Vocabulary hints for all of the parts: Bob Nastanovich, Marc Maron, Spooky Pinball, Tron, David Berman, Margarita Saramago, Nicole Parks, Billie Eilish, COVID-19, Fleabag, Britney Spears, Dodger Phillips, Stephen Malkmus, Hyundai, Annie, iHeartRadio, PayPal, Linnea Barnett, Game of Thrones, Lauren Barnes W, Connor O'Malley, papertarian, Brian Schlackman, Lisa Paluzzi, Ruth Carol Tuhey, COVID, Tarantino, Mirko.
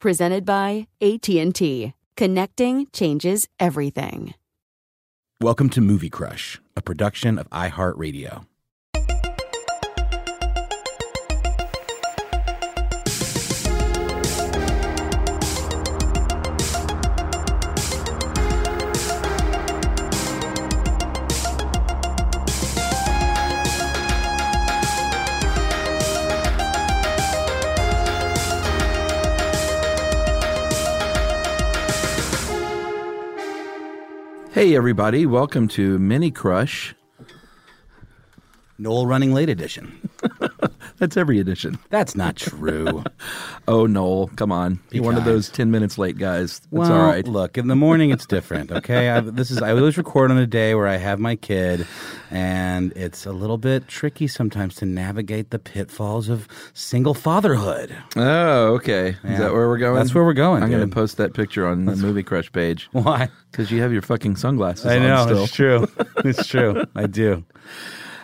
Presented by AT&T. Connecting changes everything. Welcome to Movie Crush, a production of iHeartRadio. Hey, everybody. Welcome to Mini Crush. Noel running late edition. That's every edition. That's not true. Oh, Noel, come on. You're one of those 10 minutes late guys. That's all right. Look, in the morning it's different, okay? I always record on a day where I have my kid, and it's a little bit tricky sometimes to navigate the pitfalls of single fatherhood. Oh, okay. Yeah. Is that where we're going? That's where we're going. I'm going to post that picture on the Movie Crush page. Why? Because you have your fucking sunglasses on still. I know, it's true. It's true. I do.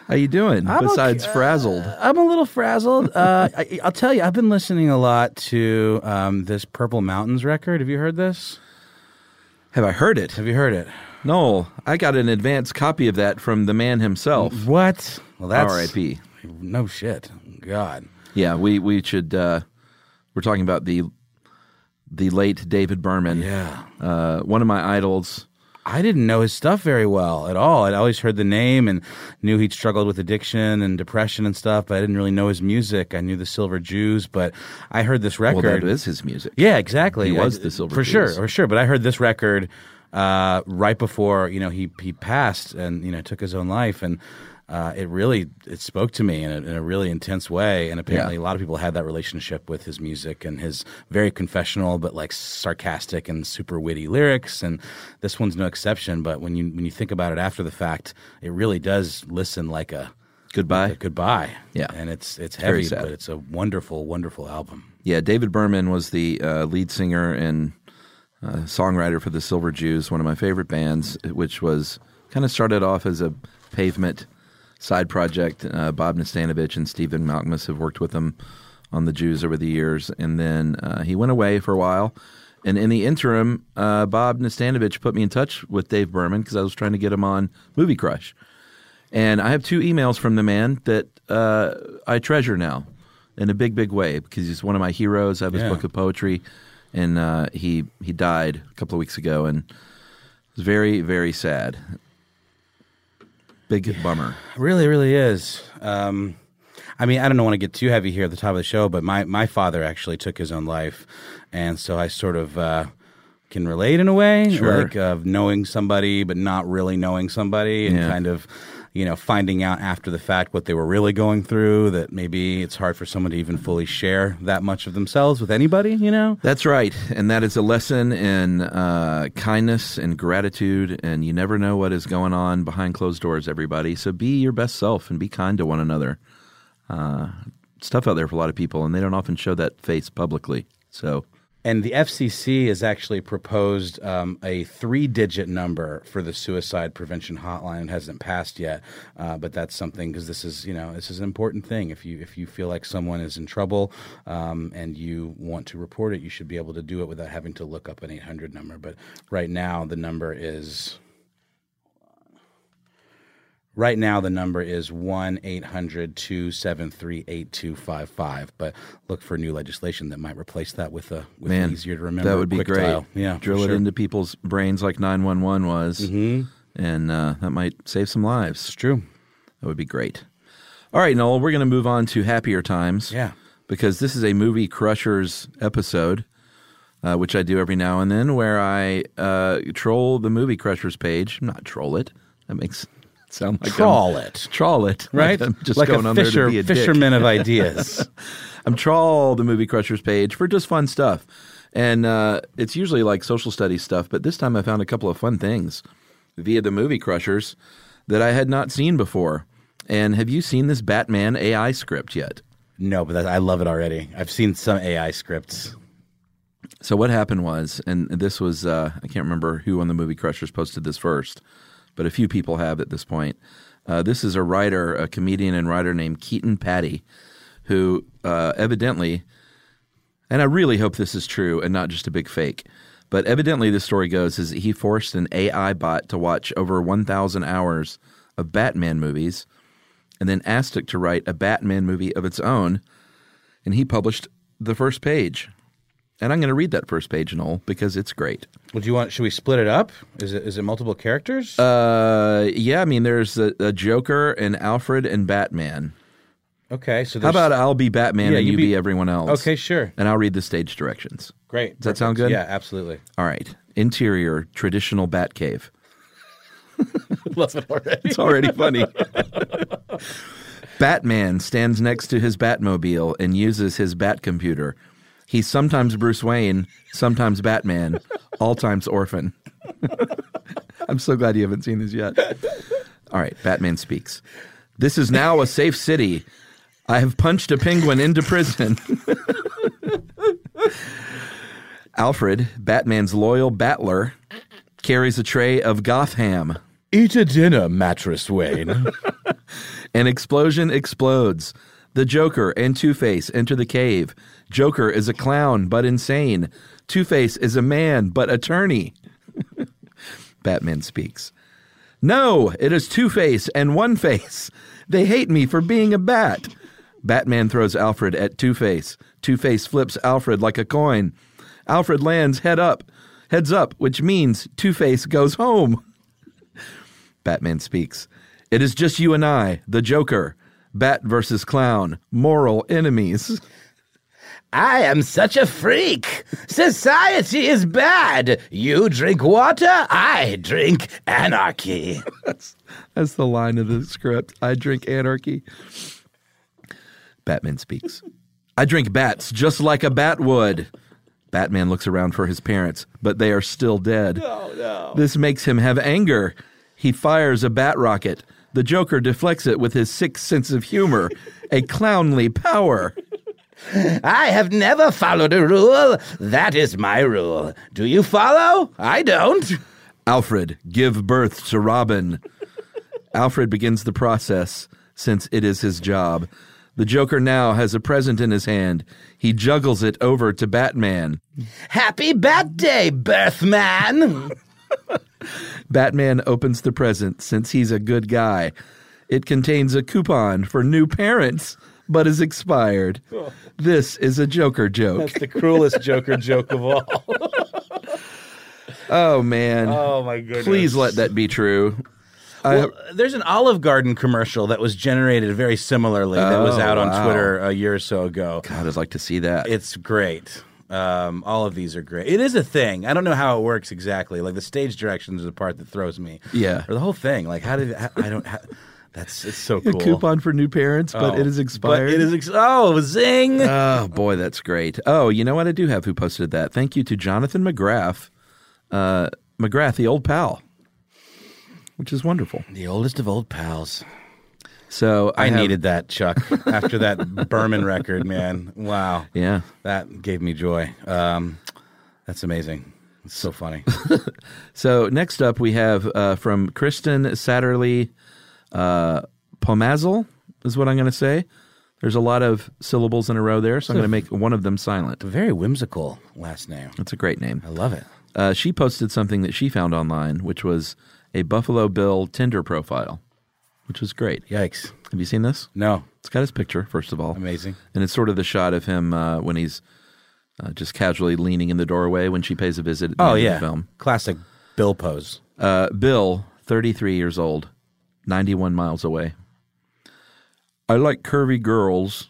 How you doing? Besides frazzled, I'm a little frazzled. I'll tell you, I've been listening a lot to this Purple Mountains record. Have you heard this? Have I heard it? Have you heard it? No, I got an advance copy of that from the man himself. What? Well, that's R.I.P. No shit. God. Yeah, we should. We're talking about the late David Berman. Yeah, one of my idols. I didn't know his stuff very well at all. I'd always heard the name and knew he'd struggled with addiction and depression and stuff, but I didn't really know his music. I knew the Silver Jews, but I heard this record. Well, that is his music. Yeah, exactly. He was the Silver Jews. For sure. But I heard this record right before, he passed and, took his own life. And it spoke to me in a really intense way, and apparently a lot of people had that relationship with his music and his very confessional but like sarcastic and super witty lyrics, and this one's no exception. But when you think about it after the fact, it really does listen like a goodbye. Yeah, and it's heavy, but it's a wonderful, wonderful album. Yeah, David Berman was the lead singer and songwriter for the Silver Jews, one of my favorite bands, which was kind of started off as a Pavement side project. Bob Nastanovich and Stephen Malkmus have worked with him on the Jews over the years, and then he went away for a while. And in the interim, Bob Nastanovich put me in touch with Dave Berman because I was trying to get him on Movie Crush. And I have two emails from the man that I treasure now in a big, big way because he's one of my heroes. I have his book of poetry, and he died a couple of weeks ago, and it was very, very sad. Big bummer. Really, really is. I don't want to get too heavy here at the top of the show, but my father actually took his own life, and so I sort of can relate in a way, like of knowing somebody but not really knowing somebody, and kind of finding out after the fact what they were really going through, that maybe it's hard for someone to even fully share that much of themselves with anybody, That's right. And that is a lesson in kindness and gratitude, and you never know what is going on behind closed doors, everybody. So be your best self and be kind to one another. It's tough out there for a lot of people, and they don't often show that face publicly. So, and the FCC has actually proposed a 3-digit number for the suicide prevention hotline. It hasn't passed yet, but that's something, because this is, you know, this is an important thing. If you feel like someone is in trouble and you want to report it, you should be able to do it without having to look up an 800 number. But right now, the number is 1-800-273-8255, but look for new legislation that might replace that with an easier to remember. That would be great. Dial. Yeah, drill it into people's brains like 911 was, and that might save some lives. It's true. That would be great. All right, Noel, we're going to move on to happier times. Yeah, because this is a Movie Crushers episode, which I do every now and then, where I troll the Movie Crushers page. Not troll it. That makes sound like Trawl it, right? I'm just like going on there to be a fisherman of ideas. I'm trawl the Movie Crushers page for just fun stuff. And it's usually like social studies stuff, but this time I found a couple of fun things via the Movie Crushers that I had not seen before. And have you seen this Batman AI script yet? No, but I love it already. I've seen some AI scripts. So what happened was, and this was, I can't remember who on the Movie Crushers posted this first, but a few people have at this point. This is a writer, a comedian and writer named Keaton Patty, who evidently, and I really hope this is true and not just a big fake, but evidently the story goes is he forced an AI bot to watch over 1,000 hours of Batman movies and then asked it to write a Batman movie of its own, and he published the first page. And I'm going to read that first page, Noel, because it's great. Well, do you want? Should we split it up? Is it multiple characters? Yeah. I mean, there's a Joker and Alfred and Batman. Okay. So how about I'll be Batman and you be everyone else? Okay, sure. And I'll read the stage directions. Great. Does that sound good? Yeah, absolutely. All right. Interior, traditional Batcave. Love it already. It's already funny. Batman stands next to his Batmobile and uses his Batcomputer. He's sometimes Bruce Wayne, sometimes Batman, all times orphan. I'm so glad you haven't seen this yet. All right, Batman speaks. This is now a safe city. I have punched a penguin into prison. Alfred, Batman's loyal battler, carries a tray of Gotham. Eat a dinner, mattress Wayne. An explosion explodes. The Joker and Two-Face enter the cave. Joker is a clown but insane. Two-Face is a man but attorney. Batman speaks. No, it is Two-Face and One-Face. They hate me for being a bat. Batman throws Alfred at Two-Face. Two-Face flips Alfred like a coin. Alfred lands heads up, which means Two-Face goes home. Batman speaks. It is just you and I, the Joker. Bat versus clown, moral enemies. I am such a freak. Society is bad. You drink water, I drink anarchy. That's the line of the script. I drink anarchy. Batman speaks. I drink bats just like a bat would. Batman looks around for his parents, but they are still dead. Oh, no. This makes him have anger. He fires a bat rocket. The Joker deflects it with his sick sense of humor, a clownly power. I have never followed a rule. That is my rule. Do you follow? I don't. Alfred, give birth to Robin. Alfred begins the process since it is his job. The Joker now has a present in his hand. He juggles it over to Batman. Happy Bat Day, Birthman! Batman opens the present since he's a good guy. It contains a coupon for new parents, but is expired. Oh. This is a Joker joke. That's the cruelest Joker joke of all. Oh, man. Oh, my goodness. Please let that be true. Well, there's an Olive Garden commercial that was generated very similarly that was out on Twitter a year or so ago. God, I'd like to see that. It's great. All of these are great. It is a thing. I don't know how it works exactly. Like the stage directions is the part that throws me. Yeah, or the whole thing. Like it's so cool. A coupon for new parents, but it is expired. But it is zing. Oh boy, that's great. Oh, you know what? I do have who posted that. Thank you to Jonathan McGrath, the old pal, which is wonderful. The oldest of old pals. So I needed that, Chuck, after that Berman record, man. Wow. Yeah. That gave me joy. That's amazing. It's so funny. So next up we have from Kristen Satterley, Pomazel is what I'm going to say. There's a lot of syllables in a row there, so I'm going to make one of them silent. Very whimsical last name. That's a great name. I love it. She posted something that she found online, which was a Buffalo Bill Tinder profile, which was great. Yikes. Have you seen this? No. It's got his picture, first of all. Amazing. And it's sort of the shot of him when he's just casually leaning in the doorway when she pays a visit at the end of the film. Classic Bill pose. Bill, 33 years old, 91 miles away. I like curvy girls.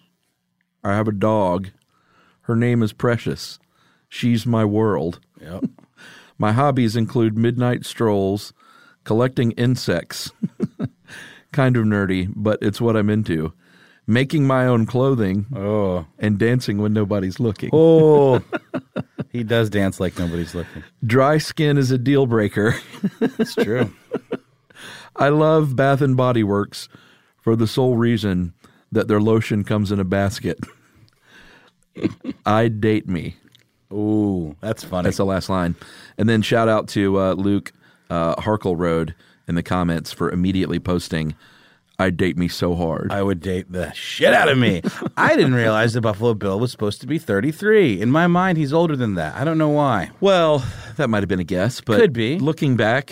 I have a dog. Her name is Precious. She's my world. Yep. My hobbies include midnight strolls, collecting insects. Kind of nerdy, but it's what I'm into. Making my own clothing and dancing when nobody's looking. Oh, he does dance like nobody's looking. Dry skin is a deal breaker. It's true. I love Bath and Body Works for the sole reason that their lotion comes in a basket. I date me. Ooh, that's funny. That's the last line. And then shout out to Luke Harkleroad in the comments for immediately posting, I date me so hard. I would date the shit out of me. I didn't realize that Buffalo Bill was supposed to be 33. In my mind, he's older than that. I don't know why. Well, that might have been a guess, but could be. Looking back,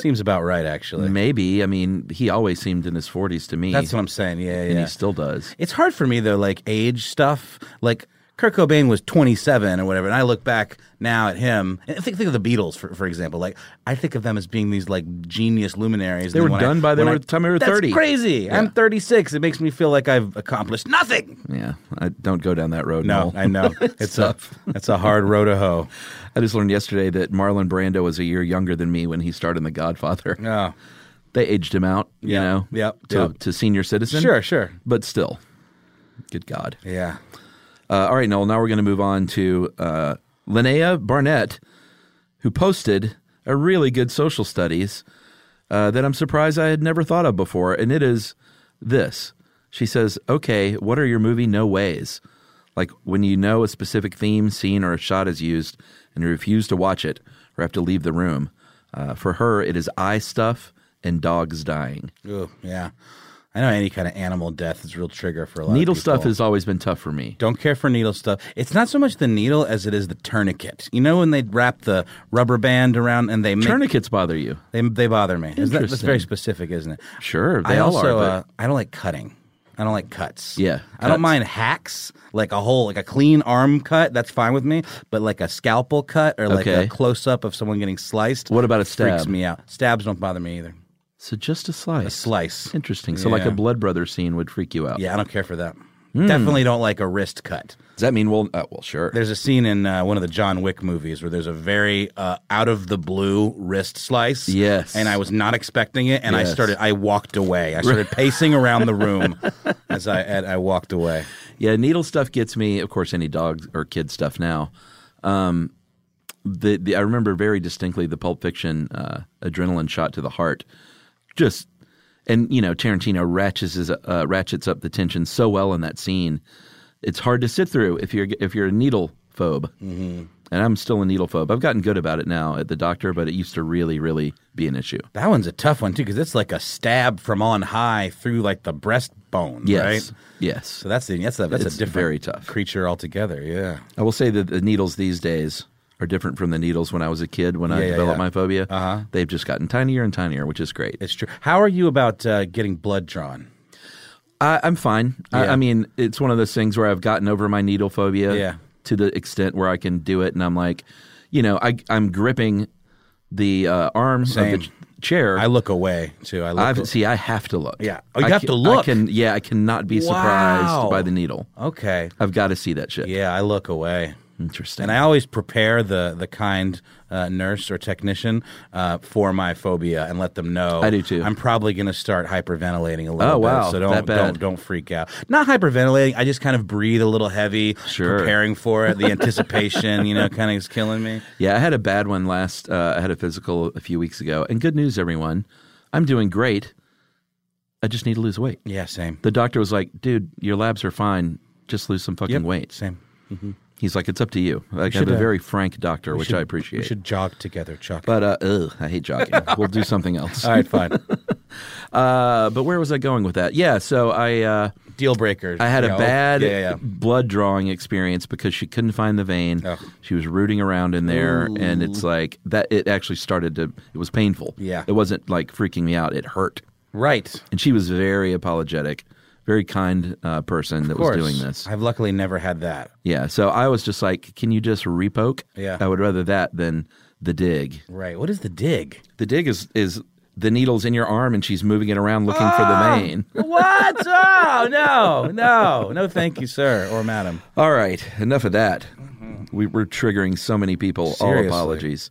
seems about right, actually. Maybe. I mean, he always seemed in his 40s to me. That's what I'm saying. Yeah, yeah. And he still does. It's hard for me, though, like age stuff, like Kurt Cobain was 27 or whatever, and I look back now at him. And think of the Beatles, for example. Like, I think of them as being these like genius luminaries. They were done by the time they were 30. That's crazy. Yeah. I'm 36. It makes me feel like I've accomplished nothing. Yeah, I don't go down that road. No, I know. It's tough. It's a hard road to hoe. I just learned yesterday that Marlon Brando was a year younger than me when he starred in The Godfather. Oh. They aged him out, you know, to senior citizen. Sure. But still, good God. Yeah. All right, Noel, now we're going to move on to Linnea Barnett, who posted a really good social studies that I'm surprised I had never thought of before, and it is this. She says, okay, what are your movie no-ways? Like when you know a specific theme, scene, or a shot is used and you refuse to watch it or have to leave the room. For her, it is eye stuff and dogs dying. Ooh, yeah. I know any kind of animal death is a real trigger for a lot of people. Needle stuff has always been tough for me. Don't care for needle stuff. It's not so much the needle as it is the tourniquet. You know when they wrap the rubber band around and they make... Tourniquets bother you? They bother me. Interesting. That's very specific, isn't it? Sure, they all are. But I don't like cutting. I don't like cuts. Yeah. Cuts. I don't mind hacks, like a clean arm cut, that's fine with me, but like a scalpel cut or like a close-up of someone getting sliced. What about a stab? Freaks me out. Stabs don't bother me either. So just a slice. A slice. Interesting. So like a Blood Brother scene would freak you out. Yeah, I don't care for that. Definitely don't like a wrist cut. Does that mean well, sure. There's a scene in one of the John Wick movies where there's a very out-of-the-blue wrist slice. Yes. And I was not expecting it, and I walked away. I started pacing around the room as I walked away. Yeah, needle stuff gets me. Of course, any dog or kid stuff now. I remember very distinctly the Pulp Fiction adrenaline shot to the heart. Just, and you know, Tarantino ratchets up the tension so well in that scene. It's hard to sit through if you're a needle phobe. Mm-hmm. And I'm still a needle phobe. I've gotten good about it now at the doctor, but it used to really, really be an issue. That one's a tough one too, because it's like a stab from on high through like the breastbone. Yes, right? Yes. So that's a different, very tough creature altogether. Yeah. I will say that the needles these days are different from the needles when I was a kid when I developed my phobia. Uh-huh. They've just gotten tinier and tinier, which is great. It's true. How are you about getting blood drawn? I'm fine. Yeah. I mean, it's one of those things where I've gotten over my needle phobia to the extent where I can do it, and I'm like, you know, I'm gripping the arm of the chair. I look away, too. I have to look. Yeah. Oh, you have to look? I cannot be surprised by the needle. Okay. I've got to see that shit. Yeah, I look away. Interesting. And I always prepare the kind nurse or technician for my phobia and let them know. I do too. I'm probably going to start hyperventilating a little bit. Oh, wow. So don't freak out. Not hyperventilating. I just kind of breathe a little heavy, preparing for it. The anticipation, you know, kind of is killing me. Yeah, I had a bad one I had a physical a few weeks ago. And good news, everyone. I'm doing great I just need to lose weight. Yeah, same. The doctor was like, dude, your labs are fine. Just lose some fucking weight. Same. Mm-hmm. He's like, it's up to you. I have a very frank doctor, which I appreciate. We should jog together, Chuck. But, I hate jogging. We'll do something else. All right, fine. But where was I going with that? Yeah, so I... deal breakers. I had a bad blood drawing experience because she couldn't find the vein. Ugh. She was rooting around in there, and it's like, that. It actually started to... It was painful. Yeah. It wasn't, like, freaking me out. It hurt. Right. And she was very apologetic. Very kind person that was doing this. I've luckily never had that. Yeah, so I was just like, can you just repoke? Yeah. I would rather that than the dig. Right. What is the dig? The dig is the needle's in your arm and she's moving it around looking for the vein. What? Oh, no, no. No, thank you, sir or madam. All right, enough of that. Mm-hmm. We're triggering so many people. Seriously. All apologies.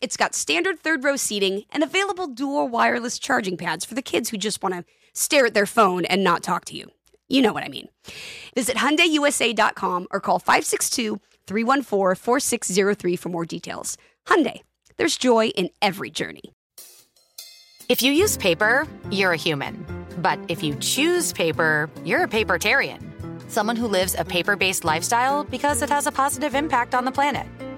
it's got standard third-row seating and available dual wireless charging pads for the kids who just want to stare at their phone and not talk to you. You know what I mean. Visit HyundaiUSA.com or call 562-314-4603 for more details. Hyundai, there's joy in every journey. If you use paper, you're a human. But if you choose paper, you're a papertarian. Someone who lives a paper-based lifestyle because it has a positive impact on the planet.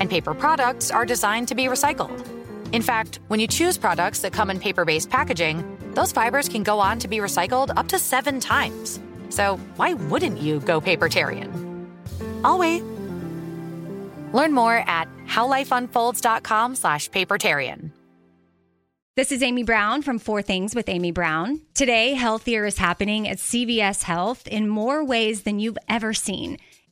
And paper products are designed to be recycled. In fact, when you choose products that come in paper-based packaging, those fibers can go on to be recycled up to 7 times. So why wouldn't you go papertarian? I'll wait. Learn more at howlifeunfolds.com/papertarian. This is Amy Brown from 4 Things with Amy Brown. Today, healthier is happening at CVS Health in more ways than you've ever seen.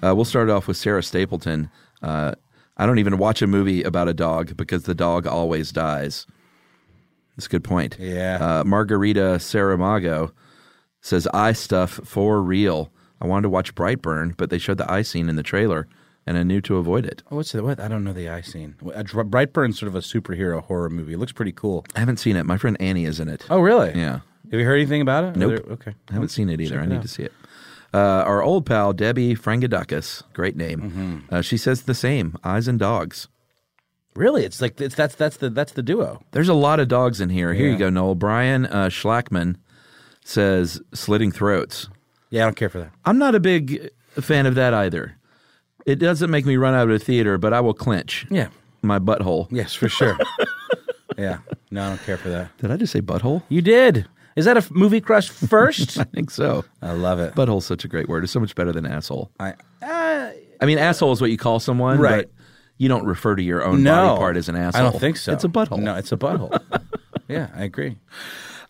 We'll start off with Sarah Stapleton. I don't even watch a movie about a dog because the dog always dies. That's a good point. Yeah. Margarita Saramago says, eye stuff for real. I wanted to watch Brightburn, but they showed the eye scene in the trailer, and I knew to avoid it. Oh, what's the what? I don't know the eye scene. Brightburn's sort of a superhero horror movie. It looks pretty cool. I haven't seen it. My friend Annie is in it. Oh, really? Yeah. Have you heard anything about it? Nope. Okay. I haven't seen it either. I need to see it. Our old pal, Debbie Frangadakis, great name, she says the same, eyes and dogs. Really? It's like that's the duo. There's a lot of dogs in here. Yeah. Here you go, Noel. Brian Schlackman says slitting throats. Yeah, I don't care for that. I'm not a big fan of that either. It doesn't make me run out of the theater, but I will clench my butthole. Yes, for sure. Yeah. No, I don't care for that. Did I just say butthole? You did. Is that a movie crush first? I think so. I love it. Butthole's such a great word. It's so much better than asshole. I mean, asshole is what you call someone, right? But you don't refer to your own body part as an asshole. I don't think so. It's a butthole. No, it's a butthole. Yeah, I agree.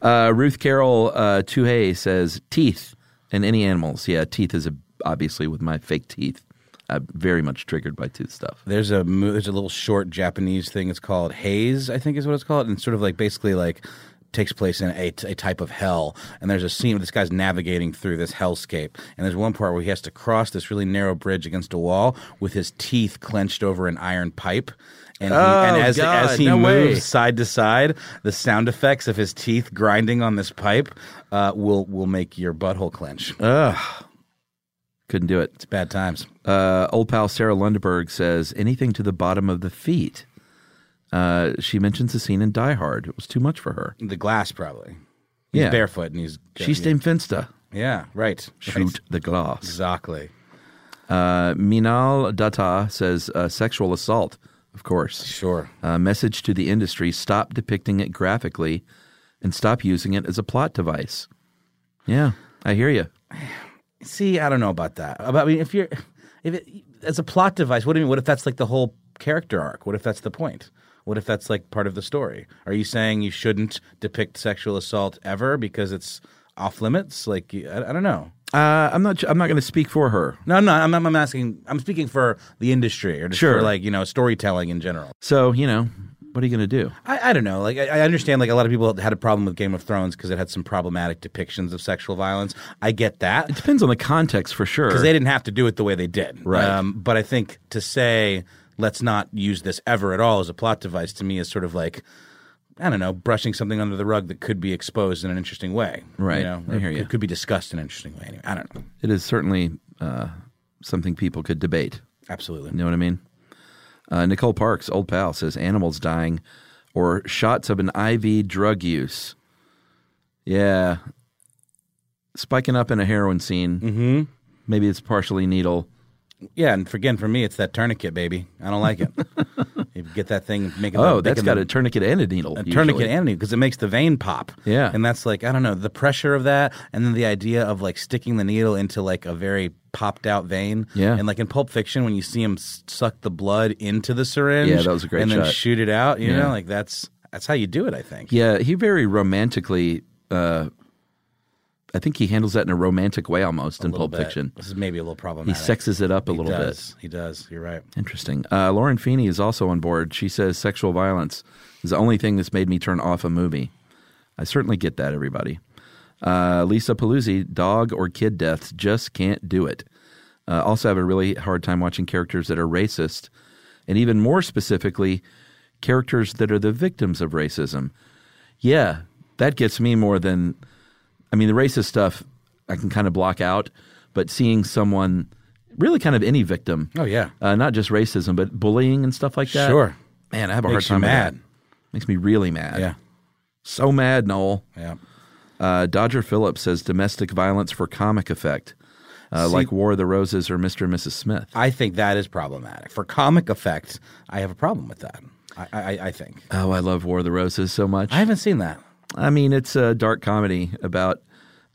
Ruth Carol Tuhey says teeth and any animals. Yeah, teeth is obviously with my fake teeth. I'm very much triggered by tooth stuff. There's a little short Japanese thing. It's called Haze, I think is what it's called. And it's sort of like basically like takes place in a type of hell. And there's a scene where this guy's navigating through this hellscape. And there's one part where he has to cross this really narrow bridge against a wall with his teeth clenched over an iron pipe. And, as he moves side to side, the sound effects of his teeth grinding on this pipe will make your butthole clench. Ugh. Couldn't do it. It's bad times. Old pal Sarah Lundeberg says, anything to the bottom of the feet. She mentions the scene in Die Hard. It was too much for her. The glass, probably. He's barefoot and he's... She's Dame Finsta. Yeah, right. Shoot the glass. Exactly. Minal Datta says, sexual assault. Of course. Sure. Message to the industry, stop depicting it graphically and stop using it as a plot device. Yeah, I hear you. See, I don't know about that. I mean, if it, as a plot device, what do you mean? What if that's like the whole character arc? What if that's the point? What if that's like part of the story? Are you saying you shouldn't depict sexual assault ever because it's off limits? Like, I don't know. I'm not going to speak for her. No, I'm asking. I'm speaking for the industry or just for like storytelling in general. So what are you going to do? I don't know. Like I understand. Like a lot of people had a problem with Game of Thrones because it had some problematic depictions of sexual violence. I get that. It depends on the context for sure. Because they didn't have to do it the way they did. Right. But I think to say let's not use this ever at all as a plot device to me is sort of like, I don't know, brushing something under the rug that could be exposed in an interesting way. Right. I hear you. It could be discussed in an interesting way. Anyway, I don't know. It is certainly something people could debate. Absolutely. You know what I mean? Nicole Parks, old pal, says animals dying or shots of an IV drug use. Yeah. Spiking up in a heroin scene. Mm-hmm. Maybe it's partially needle. Yeah, and again, for me, it's that tourniquet, baby. I don't like it. You get that thing. That's got a tourniquet and a needle. A tourniquet and a needle because it makes the vein pop. Yeah. And that's like, I don't know, the pressure of that and then the idea of like sticking the needle into like a very popped out vein. Yeah. And like in Pulp Fiction when you see him suck the blood into the syringe. Yeah, that was a great shot. And then shoot it out, you know, like that's how you do it, I think. Yeah, he very romantically I think he handles that in a romantic way almost in Pulp Fiction. This is maybe a little problematic. He sexes it up a little bit. He does. You're right. Interesting. Lauren Feeney is also on board. She says sexual violence is the only thing that's made me turn off a movie. I certainly get that, everybody. Lisa Paluzzi, dog or kid deaths, just can't do it. Also have a really hard time watching characters that are racist, and even more specifically, characters that are the victims of racism. Yeah, that gets me more than... I mean, the racist stuff I can kind of block out, but seeing someone, really kind of any victim. Oh, yeah. Not just racism, but bullying and stuff like that. Sure. Man, I have a hard time with that. Makes me really mad. Yeah. So mad, Noel. Yeah. Dodger Phillips says domestic violence for comic effect. Like War of the Roses or Mr. and Mrs. Smith. I think that is problematic. For comic effect, I have a problem with that, I think. Oh, I love War of the Roses so much. I haven't seen that. I mean, it's a dark comedy about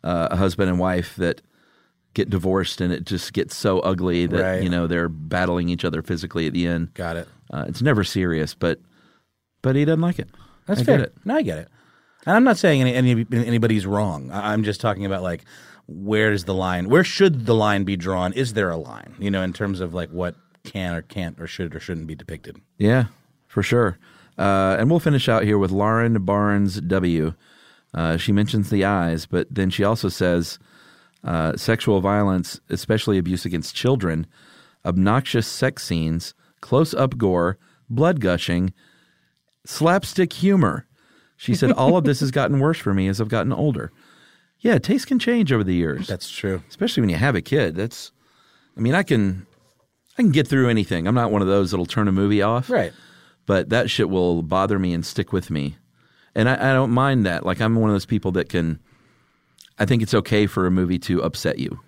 a husband and wife that get divorced, and it just gets so ugly that they're battling each other physically at the end. Got it. It's never serious, but he doesn't like it. That's fair. Get it. No, I get it. And I'm not saying anybody's wrong. I'm just talking about like where's the line? Where should the line be drawn? Is there a line? In terms of like what can or can't or should or shouldn't be depicted. Yeah, for sure. And we'll finish out here with Lauren Barnes W. She mentions the eyes, but then she also says sexual violence, especially abuse against children, obnoxious sex scenes, close-up gore, blood gushing, slapstick humor. She said, all of this has gotten worse for me as I've gotten older. Yeah, taste can change over the years. That's true. Especially when you have a kid. I can get through anything. I'm not one of those that'll turn a movie off. Right. But that shit will bother me and stick with me. And I don't mind that. Like, I'm one of those people that can – I think it's okay for a movie to upset you.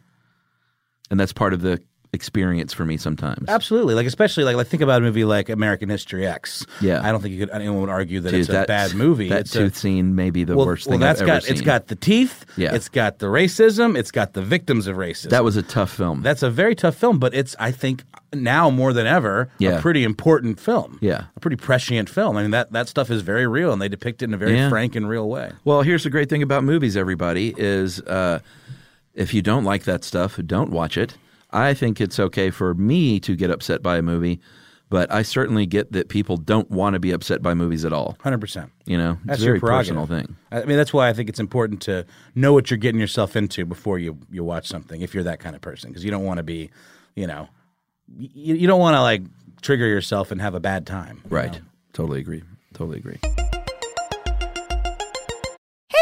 And that's part of the experience for me sometimes. Absolutely. Like, especially, like think about a movie like American History X. Yeah. I don't think anyone would argue that it's a bad movie. That tooth scene may be the worst thing I've ever seen. It's got the teeth. Yeah. It's got the racism. It's got the victims of racism. That was a tough film. That's a very tough film, but it's, I think – now more than ever, a pretty important film. Yeah. A pretty prescient film. I mean, that stuff is very real, and they depict it in a very frank and real way. Well, here's the great thing about movies, everybody, is if you don't like that stuff, don't watch it. I think it's okay for me to get upset by a movie, But I certainly get that people don't want to be upset by movies at all. 100%. You know, it's a very personal thing. I mean, that's why I think it's important to know what you're getting yourself into before you watch something, if you're that kind of person, because you don't want to be, you know, you don't want to like trigger yourself and have a bad time. Right. Know? Totally agree.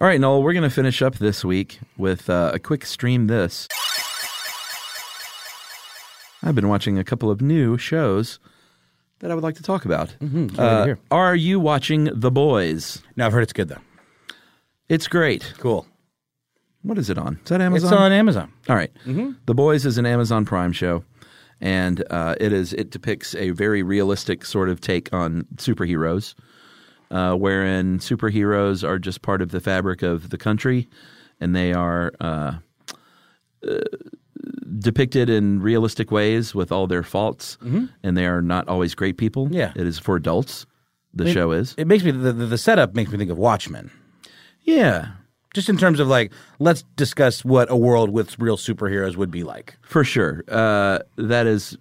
All right, Noel, we're going to finish up this week with a quick stream this. I've been watching a couple of new shows that I would like to talk about. Mm-hmm. Are you watching The Boys? No, I've heard it's good, though. It's great. Cool. What is it on? Is that Amazon? It's on Amazon. All right. Mm-hmm. The Boys is an Amazon Prime show, and it depicts a very realistic sort of take on superheroes. Wherein superheroes are just part of the fabric of the country, and they are depicted in realistic ways with all their faults, mm-hmm. and they are not always great people. Yeah. It is for adults, show is. It makes me the setup makes me think of Watchmen. Yeah. Just in terms of like, let's discuss what a world with real superheroes would be like. For sure. That is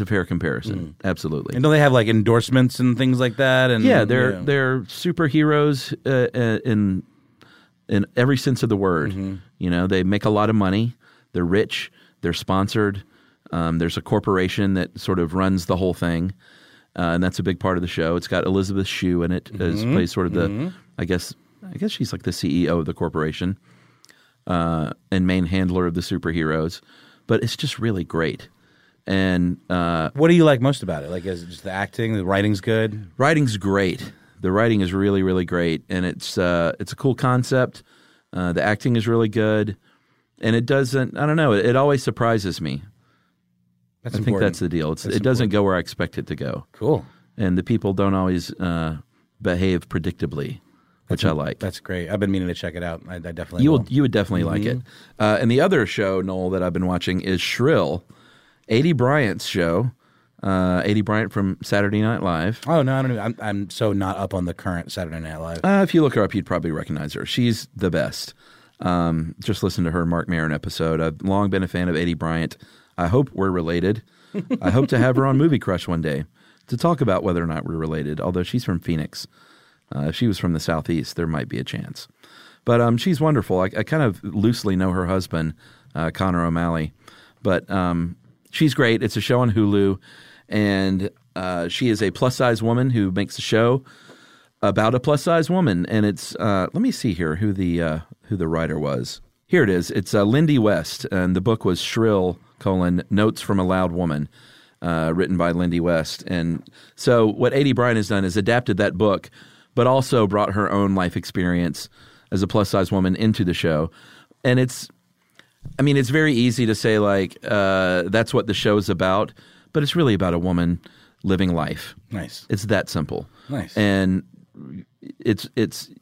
a fair comparison, absolutely. And don't they have like endorsements and things like that? And yeah, they're superheroes in every sense of the word. Mm-hmm. You know, they make a lot of money. They're rich. They're sponsored. There's a corporation that sort of runs the whole thing, and that's a big part of the show. It's got Elizabeth Shue in it, mm-hmm. plays sort of the. I guess she's like the CEO of the corporation and main handler of the superheroes. But it's just really great. And what do you like most about it? Like, is it just the acting? The writing's good? Writing's great. The writing is really, really great. And it's a cool concept. The acting is really good. And it doesn't – I don't know. It always surprises me. I think that's the deal. It doesn't go where I expect it to go. Cool. And the people don't always behave predictably, which I like. That's great. I've been meaning to check it out. I definitely will. You would definitely mm-hmm. like it. And the other show, Noel, that I've been watching is Shrill. A.D. Bryant's show, A.D. Bryant from Saturday Night Live. Oh, no, I don't know. I'm so not up on the current Saturday Night Live. If you look her up, you'd probably recognize her. She's the best. Just listen to her Marc Maron episode. I've long been a fan of A.D. Bryant. I hope we're related. I hope to have her on Movie Crush one day to talk about whether or not we're related, although she's from Phoenix. If she was from the Southeast, there might be a chance. But she's wonderful. I kind of loosely know her husband, Connor O'Malley. But she's great. It's a show on Hulu. And she is a plus-size woman who makes a show about a plus-size woman. And it's let me see here who the writer was. Here it is. It's Lindy West. And the book was Shrill, Notes from a Loud Woman, written by Lindy West. And so what A.D. Bryant has done is adapted that book, but also brought her own life experience as a plus-size woman into the show. And it's – I mean, it's very easy to say, like, that's what the show is about, but it's really about a woman living life. Nice. It's that simple. Nice. And it's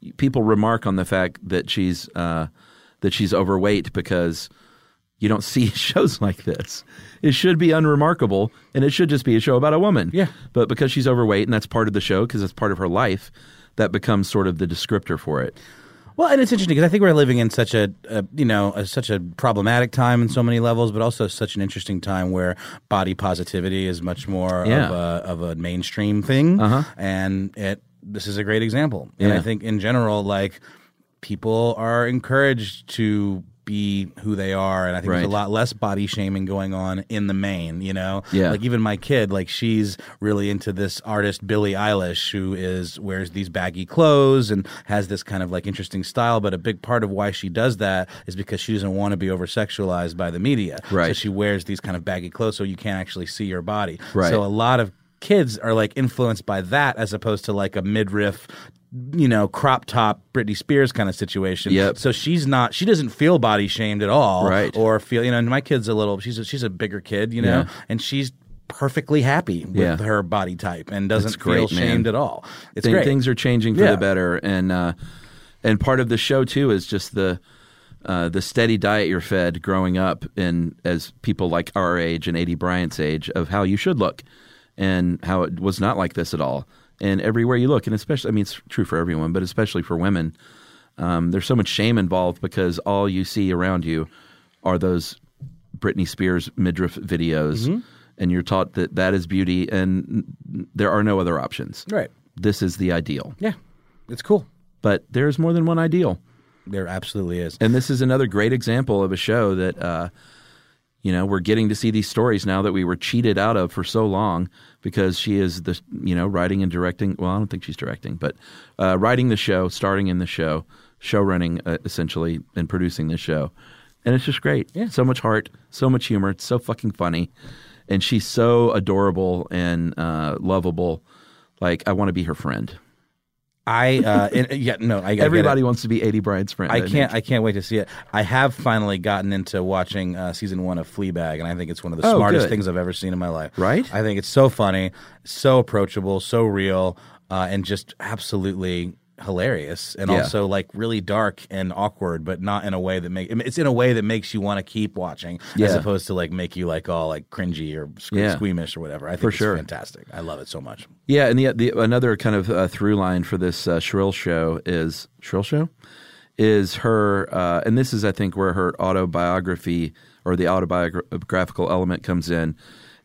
– people remark on the fact that she's overweight because you don't see shows like this. It should be unremarkable, and it should just be a show about a woman. Yeah. But because she's overweight, and that's part of the show because it's part of her life, that becomes sort of the descriptor for it. Well, and it's interesting because I think we're living in such a problematic time in so many levels, but also such an interesting time where body positivity is much more of a mainstream thing, and this is a great example. And I think in general, like, people are encouraged to be who they are, and I think there's a lot less body shaming going on in the main, you know? Yeah. Like, even my kid, like, she's really into this artist Billie Eilish who wears these baggy clothes and has this kind of, like, interesting style, but a big part of why she does that is because she doesn't want to be over-sexualized by the media. Right. So she wears these kind of baggy clothes so you can't actually see your body. Right. So a lot of kids are, like, influenced by that as opposed to, like, a midriff, you know, crop top Britney Spears kind of situation. Yep. So she doesn't feel body shamed at all. Right. Or feel, you know, and my kid's she's a bigger kid, you know, and she's perfectly happy with her body type and doesn't feel shamed at all. It's great. Things are changing for the better. And part of the show too is just the steady diet you're fed growing up, and as people like our age and A.D. Bryant's age, of how you should look and how it was not like this at all. And everywhere you look, and especially, I mean, it's true for everyone, but especially for women, there's so much shame involved because all you see around you are those Britney Spears midriff videos, and you're taught that that is beauty, and there are no other options. Right. This is the ideal. Yeah. It's cool. But there's more than one ideal. There absolutely is. And this is another great example of a show that, you know, we're getting to see these stories now that we were cheated out of for so long because she is the, you know, writing and directing. Well, I don't think she's directing, but writing the show, starring in the show, showrunning essentially, and producing the show. And it's just great. Yeah. So much heart, so much humor. It's so fucking funny. And she's so adorable and lovable. Like, I want to be her friend. Everybody wants to be A.D. Bryant's friend. I can't wait to see it. I have finally gotten into watching season 1 of Fleabag, and I think it's one of the smartest things I've ever seen in my life. Right? I think it's so funny, so approachable, so real, and just absolutely hilarious, and also, like, really dark and awkward, but not in a way that it's in a way that makes you want to keep watching, as opposed to, like, make you, like, all, like, cringy or squeamish or whatever. I think it's fantastic. I love it so much. Yeah, and the another kind of through line for this Shrill Show is her, and this is, I think, where her autobiography or the autobiographical element comes in,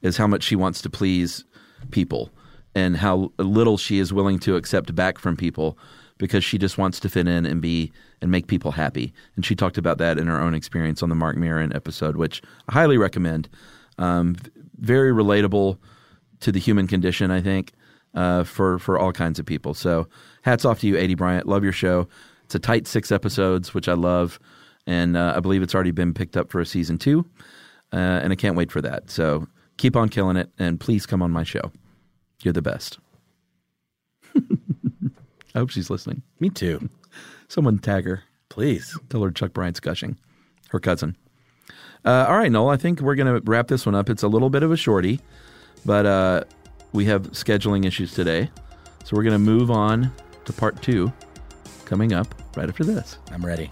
is how much she wants to please people and how little she is willing to accept back from people, because she just wants to fit in and be and make people happy. And she talked about that in her own experience on the Mark Maron episode, which I highly recommend. Very relatable to the human condition, I think, for all kinds of people. So hats off to you, A.D. Bryant. Love your show. It's a tight 6 episodes, which I love. And I believe it's already been picked up for a season 2. And I can't wait for that. So keep on killing it, and please come on my show. You're the best. I hope she's listening. Me too. Someone tag her. Please. Tell her Chuck Bryant's gushing. Her cousin. All right, Noel, I think we're going to wrap this one up. It's a little bit of a shorty, but we have scheduling issues today. So we're going to move on to part 2 coming up right after this. I'm ready.